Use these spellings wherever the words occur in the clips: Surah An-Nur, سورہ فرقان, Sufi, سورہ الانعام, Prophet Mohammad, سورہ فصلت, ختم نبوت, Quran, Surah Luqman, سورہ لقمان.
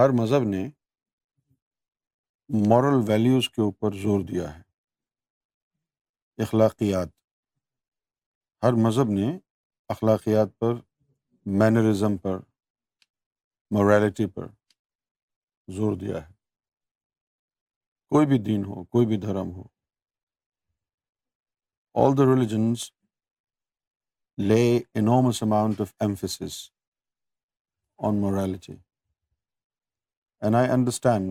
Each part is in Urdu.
ہر مذہب نے مورل ویلیوز کے اوپر زور دیا ہے، اخلاقیات، ہر مذہب نے اخلاقیات پر، مینرزم پر، مورالٹی پر زور دیا ہے، کوئی بھی دین ہو، کوئی بھی دھرم ہو۔ All the religions lay enormous amount of emphasis on morality, and I understand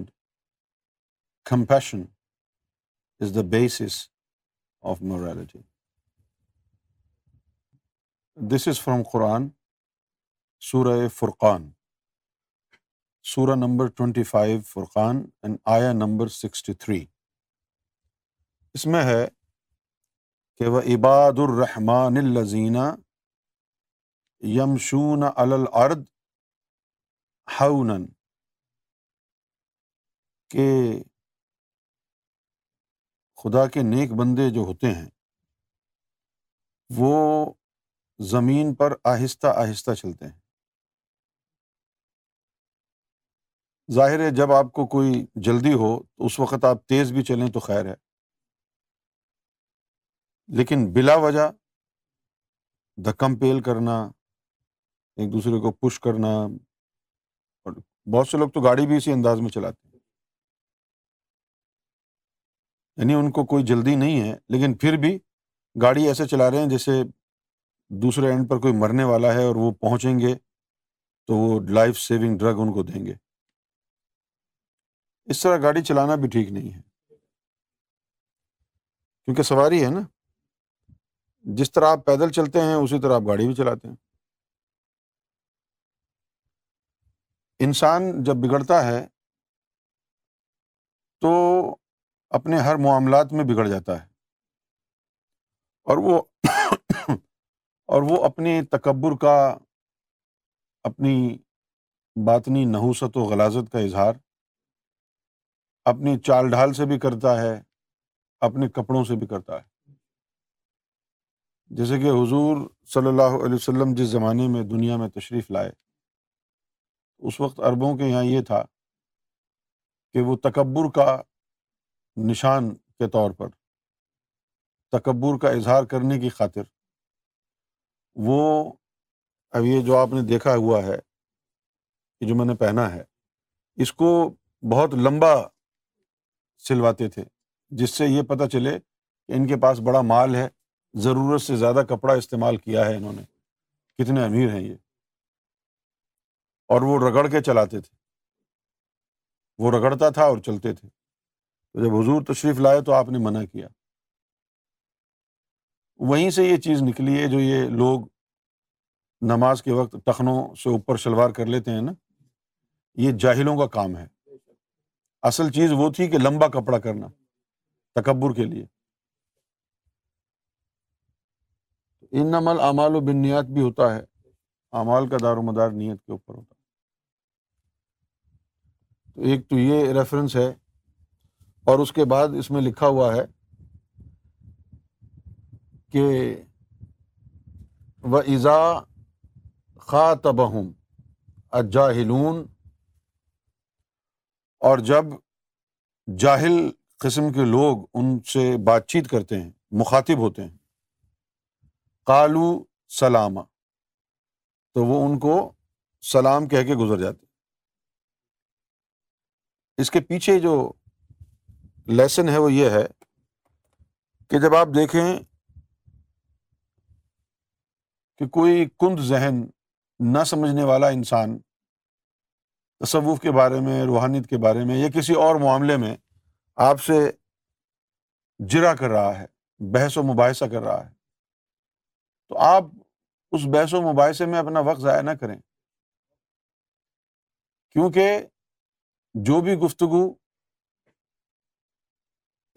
compassion is the basis of morality. This is from قرآن، سورہ فرقان، سورہ نمبر 25 فرقان، اینڈ آیا نمبر 63۔ اس میں ہے کہ وَعِبَادُ الرَّحْمَنِ الَّذِينَ يَمْشُونَ عَلَى الْأَرْضِ حَوْنًا، کہ خدا کے نیک بندے جو ہوتے ہیں وہ زمین پر آہستہ آہستہ چلتے ہیں۔ ظاہر ہے جب آپ کو کوئی جلدی ہو تو اس وقت آپ تیز بھی چلیں تو خیر ہے، لیکن بلا وجہ دھکم پیل کرنا، ایک دوسرے کو پش کرنا، اور بہت سے لوگ تو گاڑی بھی اسی انداز میں چلاتے ہیں، یعنی ان کو کوئی جلدی نہیں ہے لیکن پھر بھی گاڑی ایسے چلا رہے ہیں جیسے دوسرے اینڈ پر کوئی مرنے والا ہے اور وہ پہنچیں گے تو وہ لائف سیونگ ڈرگ ان کو دیں گے۔ اس طرح گاڑی چلانا بھی ٹھیک نہیں ہے، کیونکہ سواری ہے نا، جس طرح آپ پیدل چلتے ہیں اسی طرح آپ گاڑی بھی چلاتے ہیں۔ انسان جب بگڑتا ہے تو اپنے ہر معاملات میں بگڑ جاتا ہے، اور وہ اپنے تکبر کا، اپنی باطنی نحوست و غلاظت کا اظہار اپنی چال ڈھال سے بھی کرتا ہے، اپنے کپڑوں سے بھی کرتا ہے۔ جیسے کہ حضور صلی اللہ علیہ وسلم جس زمانے میں دنیا میں تشریف لائے، اس وقت عربوں کے یہاں یہ تھا کہ وہ تکبر کا نشان کے طور پر، تکبر کا اظہار کرنے کی خاطر، وہ اب یہ جو آپ نے دیکھا ہوا ہے، یہ جو میں نے پہنا ہے، اس کو بہت لمبا سلواتے تھے، جس سے یہ پتہ چلے کہ ان کے پاس بڑا مال ہے، ضرورت سے زیادہ کپڑا استعمال کیا ہے انہوں نے، کتنے امیر ہیں یہ، اور وہ رگڑ کے چلاتے تھے، وہ رگڑتا تھا اور چلتے تھے۔ تو جب حضور تشریف لائے تو آپ نے منع کیا، وہیں سے یہ چیز نکلی ہے جو یہ لوگ نماز کے وقت ٹخنوں سے اوپر شلوار کر لیتے ہیں نا، یہ جاہلوں کا کام ہے۔ اصل چیز وہ تھی کہ لمبا کپڑا کرنا تکبر کے لیے۔ انما الاعمال بالنیات بھی ہوتا ہے، اعمال کا دار و مدار نیت کے اوپر ہوتا ہے۔ تو ایک تو یہ ریفرنس ہے، اور اس کے بعد اس میں لکھا ہوا ہے کہ وَإِذَا خَاطَبَهُمْ الْجَاهِلُونَ، اور جب جاہل قسم کے لوگ ان سے بات چیت کرتے ہیں، مخاطب ہوتے ہیں، قالو سلاما، تو وہ ان کو سلام کہہ کے گزر جاتے ہیں۔ اس کے پیچھے جو لیسن ہے وہ یہ ہے کہ جب آپ دیکھیں کہ کوئی کند ذہن، نہ سمجھنے والا انسان تصوف کے بارے میں، روحانیت کے بارے میں یا کسی اور معاملے میں آپ سے جرا کر رہا ہے، بحث و مباحثہ کر رہا ہے، تو آپ اس بحث و مباحثے میں اپنا وقت ضائع نہ کریں، کیونکہ جو بھی گفتگو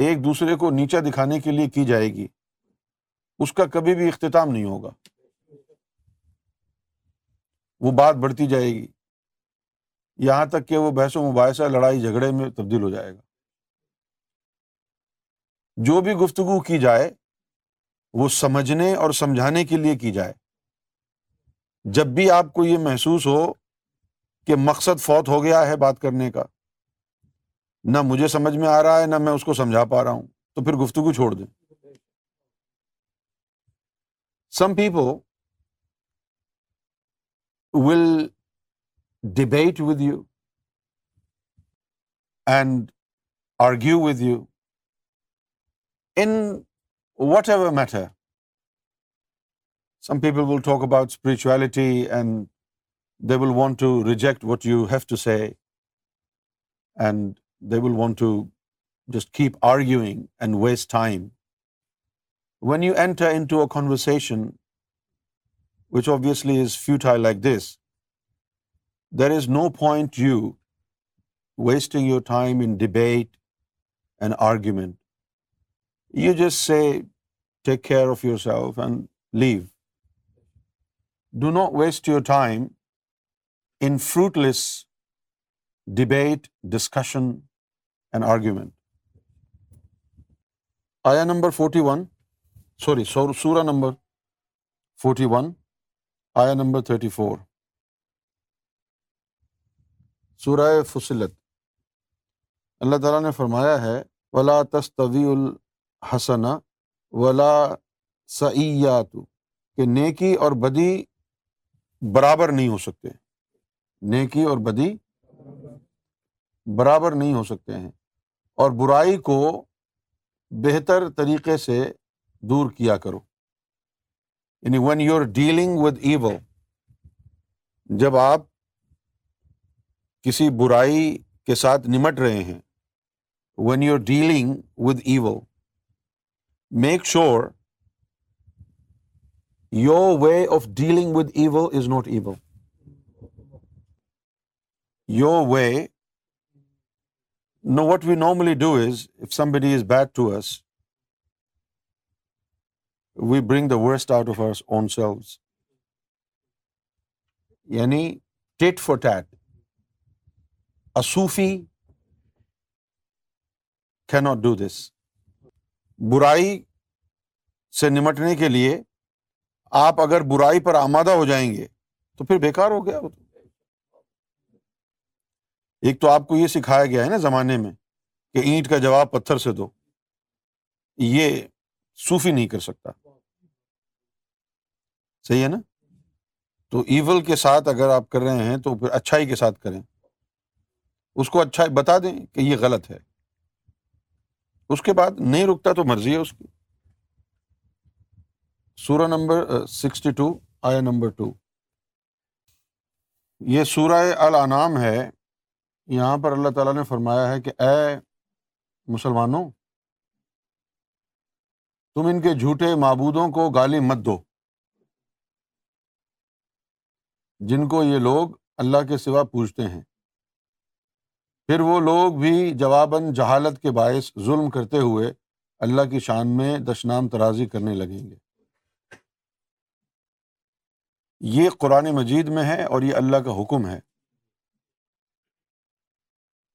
ایک دوسرے کو نیچا دکھانے کے لیے کی جائے گی اس کا کبھی بھی اختتام نہیں ہوگا، وہ بات بڑھتی جائے گی یہاں تک کہ وہ بحث و مباحثہ لڑائی جھگڑے میں تبدیل ہو جائے گا۔ جو بھی گفتگو کی جائے وہ سمجھنے اور سمجھانے کے لیے کی جائے۔ جب بھی آپ کو یہ محسوس ہو کہ مقصد فوت ہو گیا ہے بات کرنے کا، نہ مجھے سمجھ میں آ رہا ہے نہ میں اس کو سمجھا پا رہا ہوں، تو پھر گفتگو چھوڑ دیں. Some people will debate with you and argue with you in whatever matter. Some people will talk about spirituality and they will want to reject what you have to say, and they will want to just keep arguing and waste time. When you enter into a conversation which obviously is futile like this, there is no point you wasting your time in debate and argument. You just say, take care of yourself and leave. Do not waste your time in fruitless debate, discussion and argument. Ayah number 41, sorry, surah number 41, ayah number 34, سورہ فصلت. اللہ تعالیٰ نے فرمایا ہے وَلَا تَسْتَوِي الْحَسَنَةُ وَلَا سَئِّيَّةُ، کہ نیکی اور بدی برابر نہیں ہو سکتے، نیکی اور بدی برابر نہیں ہو سکتے ہیں، اور برائی کو بہتر طریقے سے دور کیا کرو. یعنی when you are dealing with evil, جب آپ کسی برائی کے ساتھ نمٹ رہے ہیں، when you are dealing with evil, make sure your way of dealing with evil is not evil. Your way, know what we normally do is if somebody is bad to us, we bring the worst out of our own selves. Yani tit for tat. A Sufi cannot do this. برائی سے نمٹنے کے لیے آپ اگر برائی پر آمادہ ہو جائیں گے تو پھر بیکار ہو گیا. ایک تو آپ کو یہ سکھایا گیا ہے نا زمانے میں کہ اینٹ کا جواب پتھر سے دو، یہ صوفی نہیں کر سکتا. صحیح ہے نا؟ تو ایول کے ساتھ اگر آپ کر رہے ہیں تو پھر اچھائی کے ساتھ کریں، اس کو اچھائی بتا دیں کہ یہ غلط ہے، اس کے بعد نہیں رکتا تو مرضی ہے اس کی. سورہ نمبر 62، آیہ نمبر 2. یہ سورہ الانعام ہے. یہاں پر اللہ تعالیٰ نے فرمایا ہے کہ اے مسلمانوں، تم ان کے جھوٹے معبودوں کو گالی مت دو جن کو یہ لوگ اللہ کے سوا پوجتے ہیں، پھر وہ لوگ بھی جواباً جہالت کے باعث ظلم کرتے ہوئے اللہ کی شان میں دشنام ترازی کرنے لگیں گے. یہ قرآن مجید میں ہے اور یہ اللہ کا حکم ہے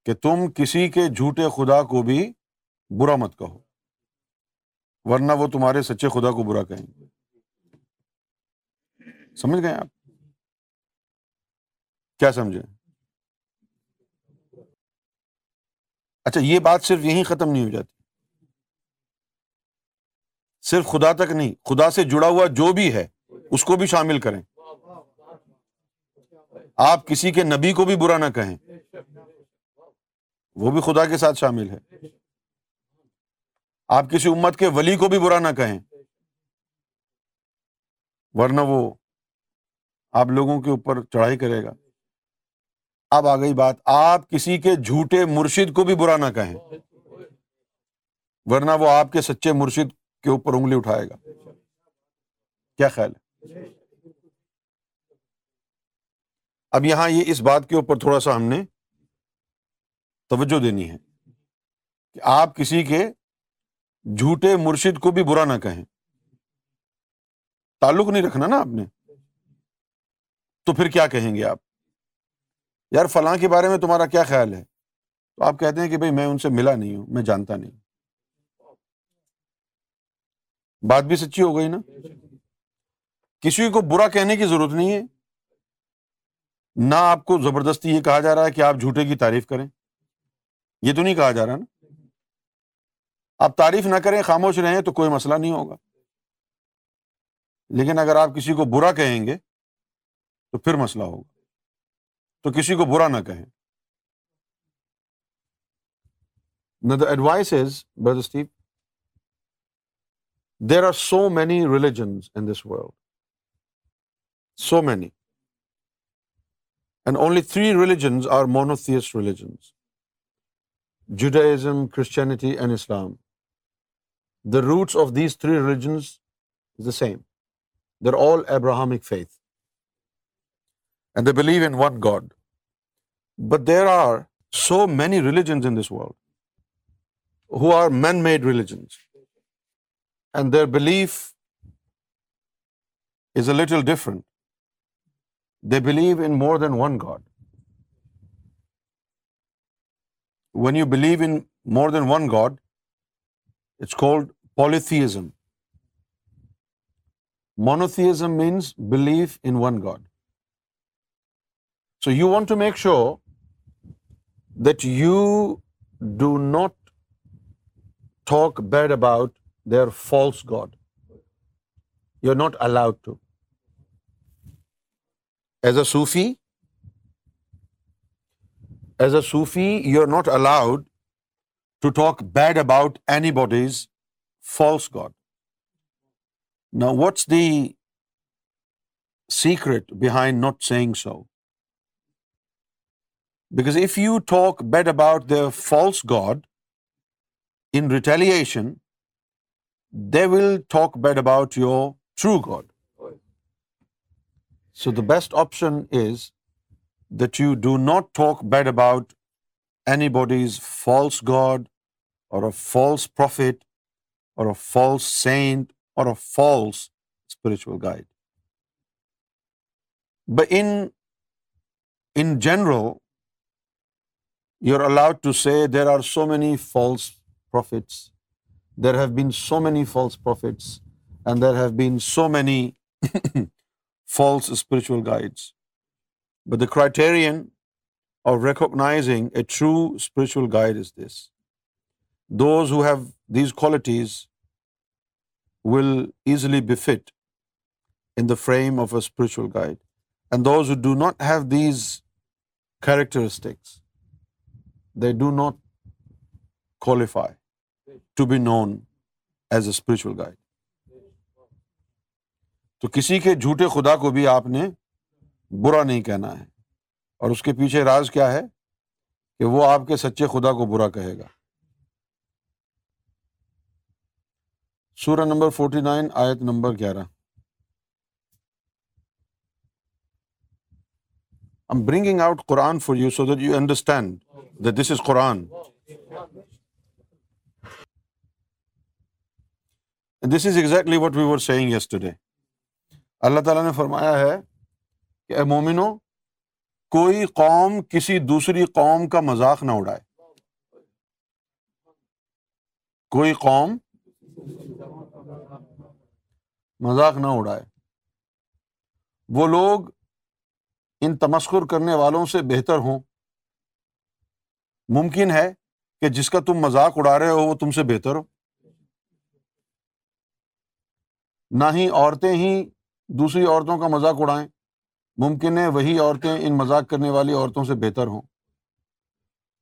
کہ تم کسی کے جھوٹے خدا کو بھی برا مت کہو، ورنہ وہ تمہارے سچے خدا کو برا کہیں گے. سمجھ گئے آپ؟ کیا سمجھے؟ اچھا، یہ بات صرف یہیں ختم نہیں ہو جاتی، صرف خدا تک نہیں، خدا سے جڑا ہوا جو بھی ہے اس کو بھی شامل کریں. آپ کسی کے نبی کو بھی برا نہ کہیں، وہ بھی خدا کے ساتھ شامل ہے. آپ کسی امت کے ولی کو بھی برا نہ کہیں، ورنہ وہ آپ لوگوں کے اوپر چڑھائی کرے گا. اب آ گئی بات، آپ کسی کے جھوٹے مرشد کو بھی برا نہ کہیں، ورنہ وہ آپ کے سچے مرشد کے اوپر انگلی اٹھائے گا. کیا خیال ہے؟ اب یہاں یہ اس بات کے اوپر تھوڑا سا ہم نے توجہ دینی ہے کہ آپ کسی کے جھوٹے مرشد کو بھی برا نہ کہیں. تعلق نہیں رکھنا نا آپ نے، تو پھر کیا کہیں گے آپ؟ یار فلاں کے بارے میں تمہارا کیا خیال ہے؟ تو آپ کہتے ہیں کہ بھائی میں ان سے ملا نہیں ہوں، میں جانتا نہیں. بات بھی سچی ہو گئی نا. کسی کو برا کہنے کی ضرورت نہیں ہے، نہ آپ کو زبردستی یہ کہا جا رہا ہے کہ آپ جھوٹے کی تعریف کریں، یہ تو نہیں کہا جا رہا نا. آپ تعریف نہ کریں، خاموش رہیں تو کوئی مسئلہ نہیں ہوگا، لیکن اگر آپ کسی کو برا کہیں گے تو پھر مسئلہ ہوگا. تو کسی کو برا نہ کہیں. Now the advice is, Brother Steve, there are so many religions in this world. So many. And only 3 religions are monotheist religions: Judaism, Christianity and Islam. The roots of these 3 religions is the same. They're all Abrahamic faith. And they believe in one God. But there are so many religions in this world who are man-made religions, and their belief is a little different. They believe in more than one God. When you believe in more than one God, it's called polytheism. Monotheism means belief in one God. So you want to make sure that you do not talk bad about their false god. You're not allowed to. As a Sufi, you're not allowed to talk bad about anybody's false god. Now, what's the secret behind not saying so? Because if you talk bad about their false god, in retaliation they will talk bad about your true God. So the best option is that you do not talk bad about anybody's false god or a false prophet or a false saint or a false spiritual guide. But in general, you're allowed to say there are so many false prophets, there have been so many false prophets, and there have been so many false spiritual guides. But the criterion of recognizing a true spiritual guide is this: those who have these qualities will easily befit in the frame of a spiritual guide, and those who do not have these characteristics, they do not qualify to be known as a spiritual guide. تو کسی کے جھوٹے خدا کو بھی آپ نے برا نہیں کہنا ہے، اور اس کے پیچھے راز کیا ہے؟ کہ وہ آپ کے سچے خدا کو برا کہے گا. سورہ نمبر 49 آیت number 11. I'm bringing out Quran for you so that you understand that this is Quran. And this is exactly what we were saying yesterday. اللہ تعالیٰ نے فرمایا ہے کہ اے مومنو، کوئی قوم کسی دوسری قوم کا مذاق نہ اڑائے. کوئی قوم مذاق نہ اڑائے. وہ لوگ ان تمسخر کرنے والوں سے بہتر ہوں. ممکن ہے کہ جس کا تم مذاق اڑا رہے ہو وہ تم سے بہتر ہو. نہ ہی عورتیں ہی دوسری عورتوں کا مذاق اڑائیں، ممکن ہے وہی عورتیں ان مذاق کرنے والی عورتوں سے بہتر ہوں.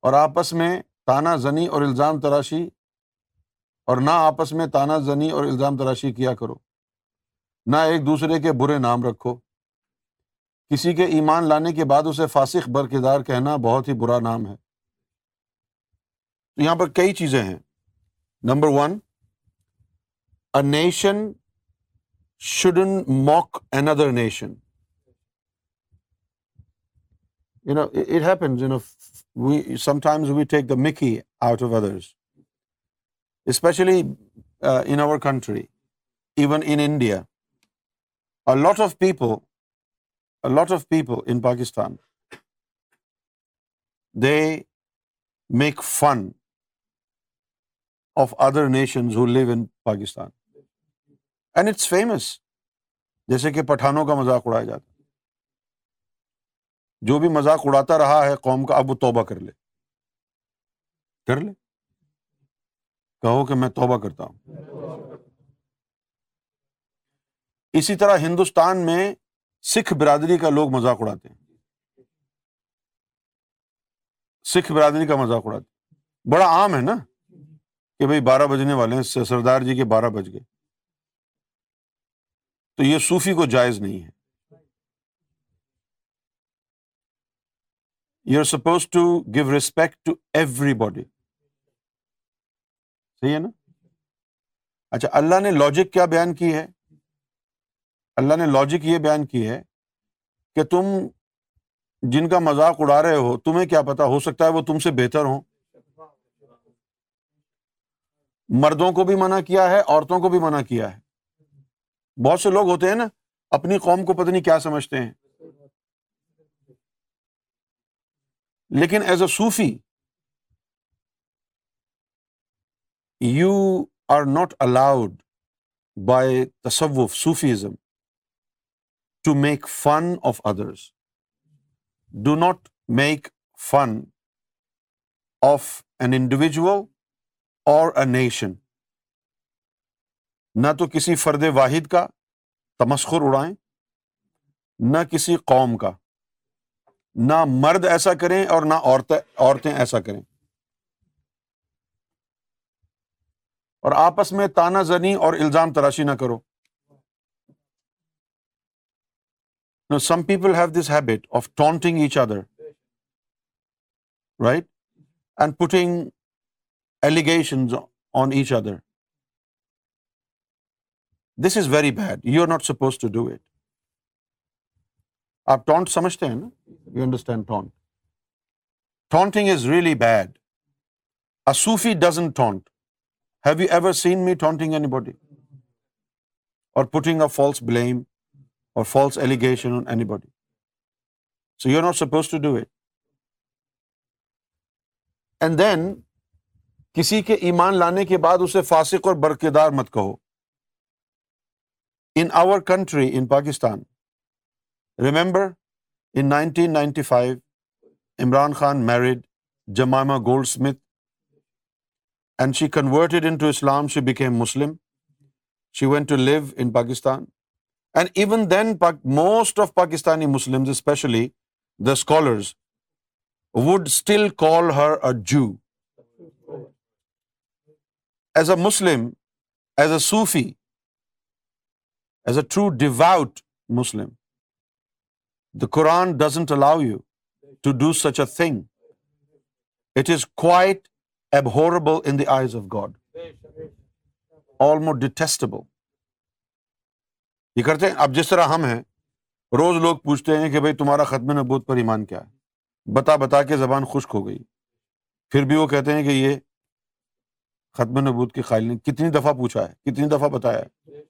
اور آپس میں طعنہ زنی اور الزام تراشی، اور نہ آپس میں طعنہ زنی اور الزام تراشی کیا کرو، نہ ایک دوسرے کے برے نام رکھو. کسی کے ایمان لانے کے بعد اسے فاسق برکردار کہنا بہت ہی برا نام ہے. تو یہاں پر کئی چیزیں ہیں. Number 1, a nation shouldn't mock another nation. You know, it happens, you know, we sometimes take the mickey out of others, especially in our country, even in India. A lot of people in Pakistan, they make fun of other nations who live in Pakistan. And it's famous. جیسے کہ پٹھانوں کا مذاق اڑایا جاتا ہے. جو بھی مذاق اڑاتا رہا ہے قوم کا، اب وہ توبہ کر لے، کر لے، کہو کہ میں توبہ کرتا ہوں۔ اسی طرح ہندوستان میں سکھ برادری کا لوگ مذاق اڑاتے ہیں، سکھ برادری کا مذاق اڑاتے ہیں، بڑا عام ہے نا کہ بھئی 12 بجنے والے ہیں، سردار جی کے 12 بج گئے، تو یہ صوفی کو جائز نہیں ہے۔ You are suppose to give respect to everybody, صحیح ہے نا؟ اچھا، اللہ نے لاجک کیا بیان کی ہے؟ اللہ نے لاجک یہ بیان کی ہے کہ تم جن کا مذاق اڑا رہے ہو، تمہیں کیا پتا، ہو سکتا ہے وہ تم سے بہتر ہوں۔ مردوں کو بھی منع کیا ہے، عورتوں کو بھی منع کیا ہے۔ بہت سے لوگ ہوتے ہیں نا، اپنی قوم کو پتہ نہیں کیا سمجھتے ہیں، لیکن as a Sufi you are not allowed by تصوف، Sufism, to make fun of others. Do not make fun of an individual or a nation. نہ تو کسی فرد واحد کا تمسخر اڑائیں، نہ کسی قوم کا، نہ مرد ایسا کریں اور نہ عورتیں ایسا کریں، اور آپس میں طعنہ زنی اور الزام تراشی نہ کرو۔ Now some people have this habit of taunting each other, right? And putting allegations on each other. This is very bad. You are not supposed to do it. آپ ٹانٹ سمجھتے ہیں نا؟ You understand taunt? Taunting is really bad. A Sufi doesn't taunt. Have you ever seen me taunting anybody or putting a false blame or false allegation on anybody? So you are not suppose to do it. And then کسی کے ایمان لانے کے بعد اسے فاسق اور برکدار مت کہو۔ In our country, in Pakistan, remember in 1995 1985, Imran Khan married Jemima Goldsmith, and she converted into Islam. She became Muslim. She went to live in Pakistan. And even then, most of Pakistani Muslims, especially the scholars, would still call her a Jew. As a Muslim, as a Sufi, as a true devout Muslim, the Quran doesn't allow you to do such a thing. It is quite abhorrable in the eyes of God, almost detestable. یہ کرتے ہیں اب جس طرح ہم ہیں، روز لوگ پوچھتے ہیں کہ بھائی تمہارا ختم نبوت پر ایمان کیا ہے؟ بتا بتا کے زبان خشک ہو گئی، پھر بھی وہ کہتے ہیں کہ یہ ختم نبوت کے قائل نہیں۔ کتنی دفعہ پوچھا ہے، کتنی دفعہ بتایا ہے؟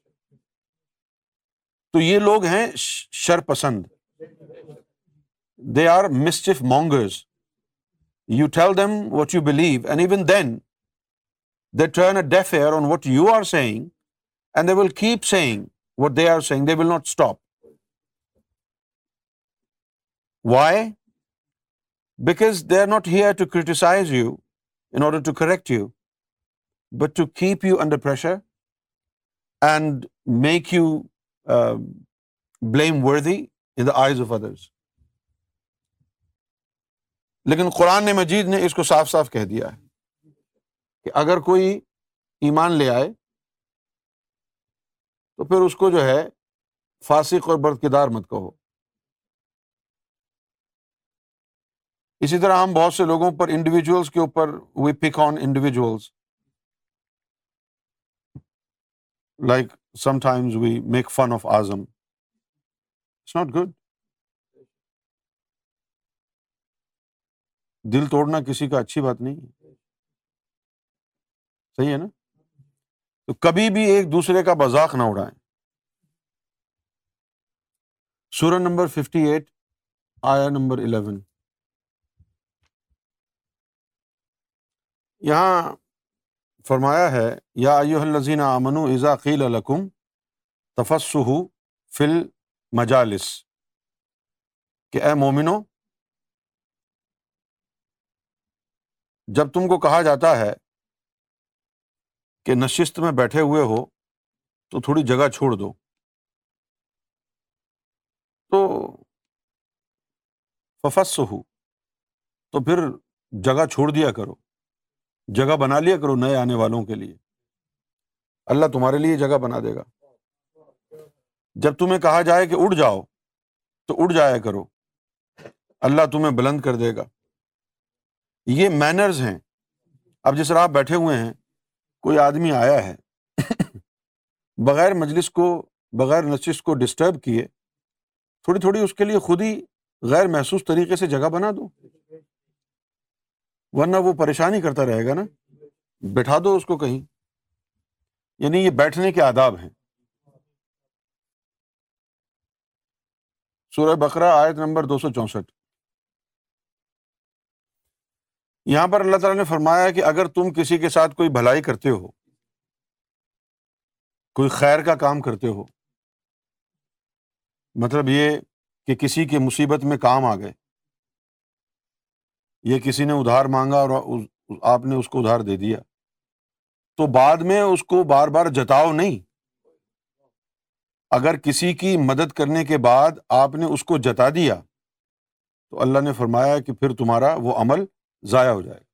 تو یہ لوگ ہیں شر پسند، they are mischief mongers. You tell them what you believe, and even then they turn a deaf ear on what you are saying, and they will keep saying what they are saying. They will not stop. Why? Because they are not here to criticize you in order to correct you, but to keep you under pressure and make you blameworthy in the eyes of others. لیکن قرآن مجید نے اس کو صاف صاف کہہ دیا ہے کہ اگر کوئی ایمان لے آئے تو پھر اس کو جو ہے فاسق اور برکدار مت کہو۔ اسی طرح ہم بہت سے لوگوں پر، انڈیویجولز کے اوپر، we pick on individuals, like sometimes we make fun of Azam. It's not good. دل توڑنا کسی کا اچھی بات نہیں ہے، صحیح ہے نا؟ تو کبھی بھی ایک دوسرے کا مذاق نہ اڑائیں۔ سورہ نمبر 58، آیہ نمبر 11۔ یہاں فرمایا ہے، یا ایھا الذین آمنوا اذا قیل لکم تفسحوا فی المجالس، کہ اے مومنو جب تم کو کہا جاتا ہے کہ نشست میں بیٹھے ہوئے ہو تو تھوڑی جگہ چھوڑ دو، تو ففسحوا، تو پھر جگہ چھوڑ دیا کرو، جگہ بنا لیا کرو نئے آنے والوں کے لیے، اللہ تمہارے لیے جگہ بنا دے گا۔ جب تمہیں کہا جائے کہ اٹھ جاؤ تو اٹھ جایا کرو، اللہ تمہیں بلند کر دے گا۔ یہ مینرز ہیں۔ اب جس طرح آپ بیٹھے ہوئے ہیں، کوئی آدمی آیا ہے بغیر مجلس کو، بغیر نشست کو ڈسٹرب کیے، تھوڑی تھوڑی اس کے لیے خود ہی غیر محسوس طریقے سے جگہ بنا دو، ورنہ وہ پریشانی کرتا رہے گا نا۔ بٹھا دو اس کو کہیں۔ یعنی یہ بیٹھنے کے آداب ہیں۔ سورہ بقرہ آیت نمبر 264، یہاں پر اللہ تعالیٰ نے فرمایا کہ اگر تم کسی کے ساتھ کوئی بھلائی کرتے ہو، کوئی خیر کا کام کرتے ہو، مطلب یہ کہ کسی کے مصیبت میں کام آ گئے، یہ کسی نے ادھار مانگا اور آپ نے اس کو ادھار دے دیا، تو بعد میں اس کو بار بار جتاؤ نہیں۔ اگر کسی کی مدد کرنے کے بعد آپ نے اس کو جتا دیا تو اللہ نے فرمایا کہ پھر تمہارا وہ عمل ضائع ہو جائے گا۔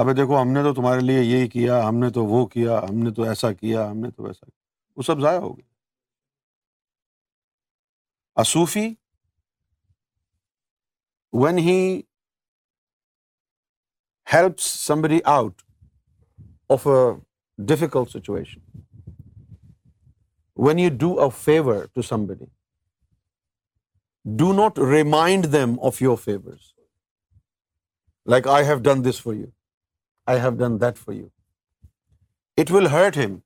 اب دیکھو، ہم نے تو تمہارے لیے یہی کیا، ہم نے تو وہ کیا، ہم نے تو ایسا کیا، ہم نے تو ویسا کیا، وہ سب ضائع ہو گیا۔ صوفی when he helps somebody out of a difficult situation, when you do a favor to somebody, do not remind them of your favors, like I have done this for you, I have done that for you. It will hurt him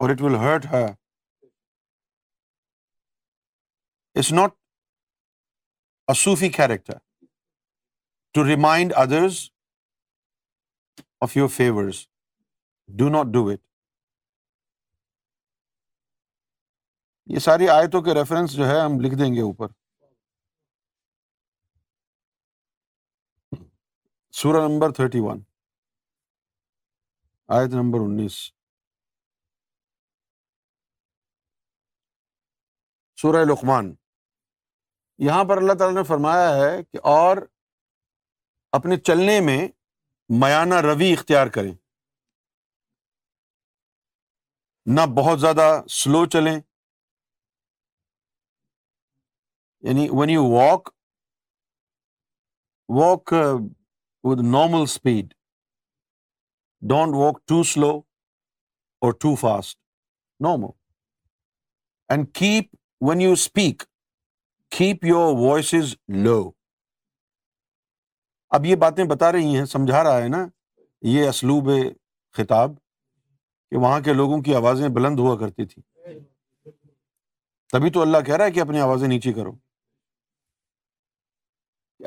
or it will hurt her. It's not a Sufi character to remind others of your favors. Do not do it. یہ ساری آیتوں کے ریفرنس جو ہے ہم لکھ دیں گے اوپر۔ سورہ نمبر 31 آیت نمبر 19، سورہ لقمان۔ یہاں پر اللہ تعالیٰ نے فرمایا ہے کہ اور اپنے چلنے میں میانہ روی اختیار کریں، نہ بہت زیادہ سلو چلیں۔ یعنی when you walk, walk with normal speed. Don't walk too slow or too fast. Normal. And keep, when you speak, keep your voices low. اب یہ باتیں بتا رہی ہیں، سمجھا رہا ہے نا، یہ اسلوب خطاب کہ وہاں کے لوگوں کی آوازیں بلند ہوا کرتی تھی، تبھی تو اللہ کہہ رہا ہے کہ اپنی آوازیں نیچی کرو،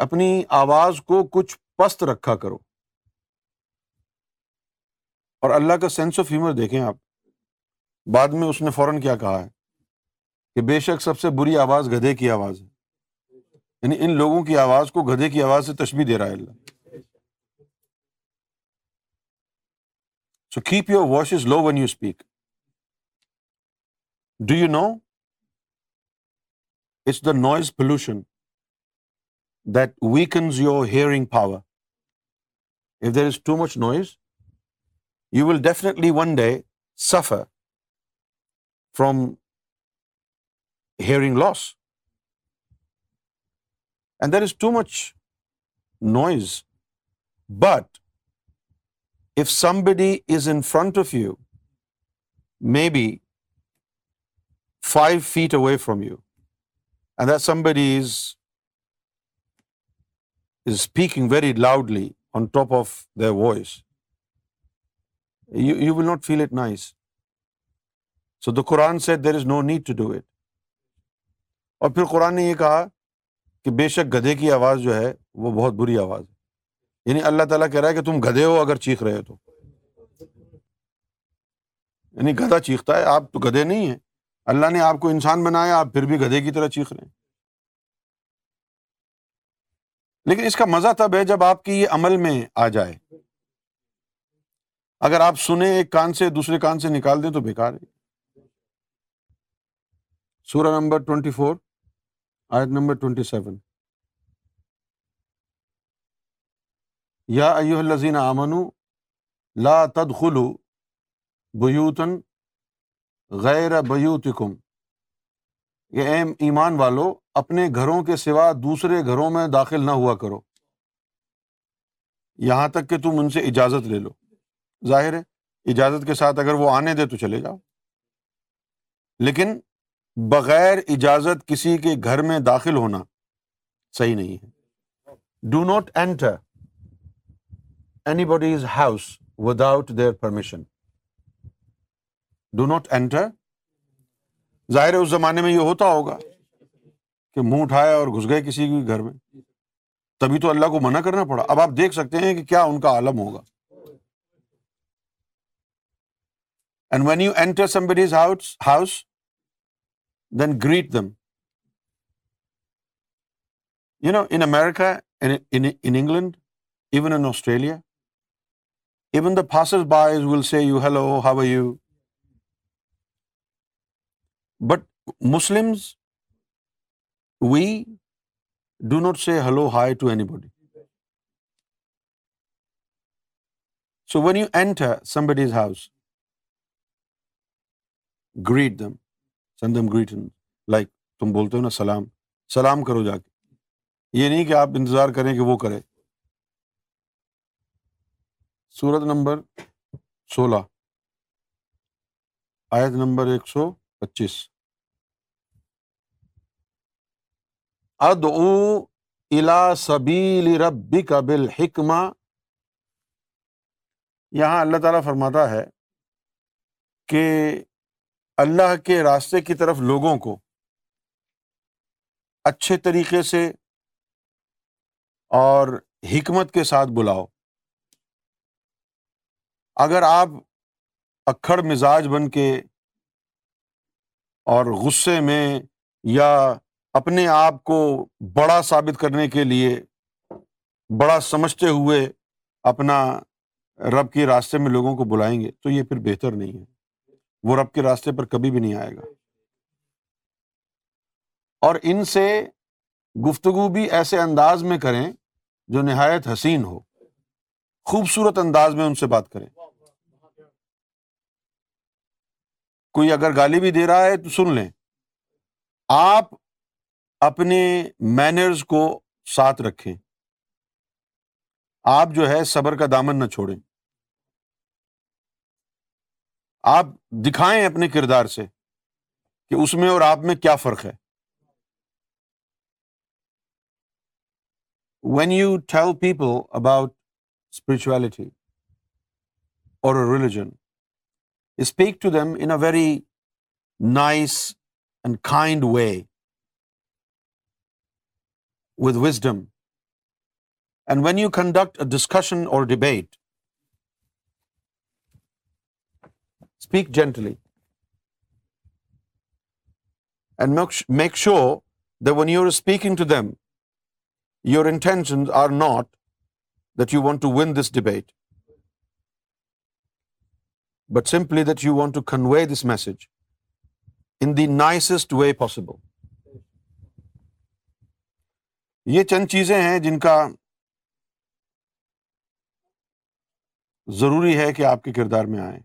اپنی آواز کو کچھ پست رکھا کرو۔ اور اللہ کا سینس آف ہیومر دیکھیں آپ، بعد میں اس نے فوراً کیا کہا ہے کہ بے شک سب سے بری آواز گدھے کی آواز ہے۔ یعنی ان لوگوں کی آواز کو گدھے کی آواز سے تشبیہ دے رہا ہے اللہ۔ So keep your voices low when you speak. Do you know it's the noise pollution that weakens your hearing power. If there is too much noise, you will definitely one day suffer from hearing loss. And there is too much noise. But if somebody is in front of you, maybe 5 feet away from you, and that somebody is speaking very loudly on top of their voice, you will not feel it nice. So the Quran said there is no need to do it. اور پھر قرآن نے یہ کہا کہ بے شک گدھے کی آواز جو ہے وہ بہت بری آواز ہے۔ یعنی اللہ تعالیٰ کہہ رہا ہے کہ تم گدھے ہو اگر چیخ رہے ہو تو، یعنی گدھا چیختا ہے، آپ تو گدھے نہیں ہیں، اللہ نے آپ کو انسان بنایا، آپ پھر بھی گدھے کی طرح چیخ رہے ہیں۔ لیکن اس کا مزہ تب ہے جب آپ کی یہ عمل میں آ جائے۔ اگر آپ سنیں ایک کان سے دوسرے کان سے نکال دیں تو بیکار ہے۔ سورہ نمبر 24 آیت نمبر 27، یا ایھا الذین آمنوا لا تدخلوا بیوتا غیر بیوتکم، یہ ایمان والو اپنے گھروں کے سوا دوسرے گھروں میں داخل نہ ہوا کرو یہاں تک کہ تم ان سے اجازت لے لو۔ ظاہر ہے اجازت کے ساتھ اگر وہ آنے دے تو چلے جاؤ، لیکن بغیر اجازت کسی کے گھر میں داخل ہونا صحیح نہیں ہے۔ Do not enter anybody's house without their permission, do not enter. ظاہر ہے اس زمانے میں یہ ہوتا ہوگا کہ منہ اٹھایا اور گھس گئے کسی کے گھر میں، تبھی تو اللہ کو منع کرنا پڑا۔ اب آپ دیکھ سکتے ہیں کہ کیا ان کا عالم ہوگا۔ And when you enter somebody's house then greet them. You know, in America, in England, even in Australia, even the passers by will say you hello, how are you. But Muslims, we do not say hello hi to anybody. So when you enter somebody's house, greet them, send them greeting, like تم بولتے ہو نا سلام، سلام کرو جا کے، یہ نہیں کہ آپ انتظار کریں کہ وہ کرے۔ سورت نمبر 16 آیت نمبر 125، ادعو الی سبیل ربک بالحکمہ۔ یہاں اللہ تعالیٰ فرماتا ہے کہ اللہ کے راستے کی طرف لوگوں کو اچھے طریقے سے اور حکمت کے ساتھ بلاؤ۔ اگر آپ اکھڑ مزاج بن کے اور غصے میں یا اپنے آپ کو بڑا ثابت کرنے کے لیے بڑا سمجھتے ہوئے اپنا رب کے راستے میں لوگوں کو بلائیں گے تو یہ پھر بہتر نہیں ہے، وہ رب کے راستے پر کبھی بھی نہیں آئے گا۔ اور ان سے گفتگو بھی ایسے انداز میں کریں جو نہایت حسین ہو، خوبصورت انداز میں ان سے بات کریں۔ کوئی اگر گالی بھی دے رہا ہے تو سن لیں، آپ اپنے مینرز کو ساتھ رکھیں، آپ جو ہے صبر کا دامن نہ چھوڑیں، آپ دکھائیں اپنے کردار سے کہ اس میں اور آپ میں کیا فرق ہے۔ When you tell people about spirituality or religion, speak to them in a very nice and kind way, with wisdom. And when you conduct a discussion or debate, speak gently. And make sure that when you're speaking to them, your intentions are not that you want to win this debate, but simply that you want to convey this message in the nicest way possible. یہ چند چیزیں ہیں جن کا ضروری ہے کہ آپ کے کردار میں آئیں۔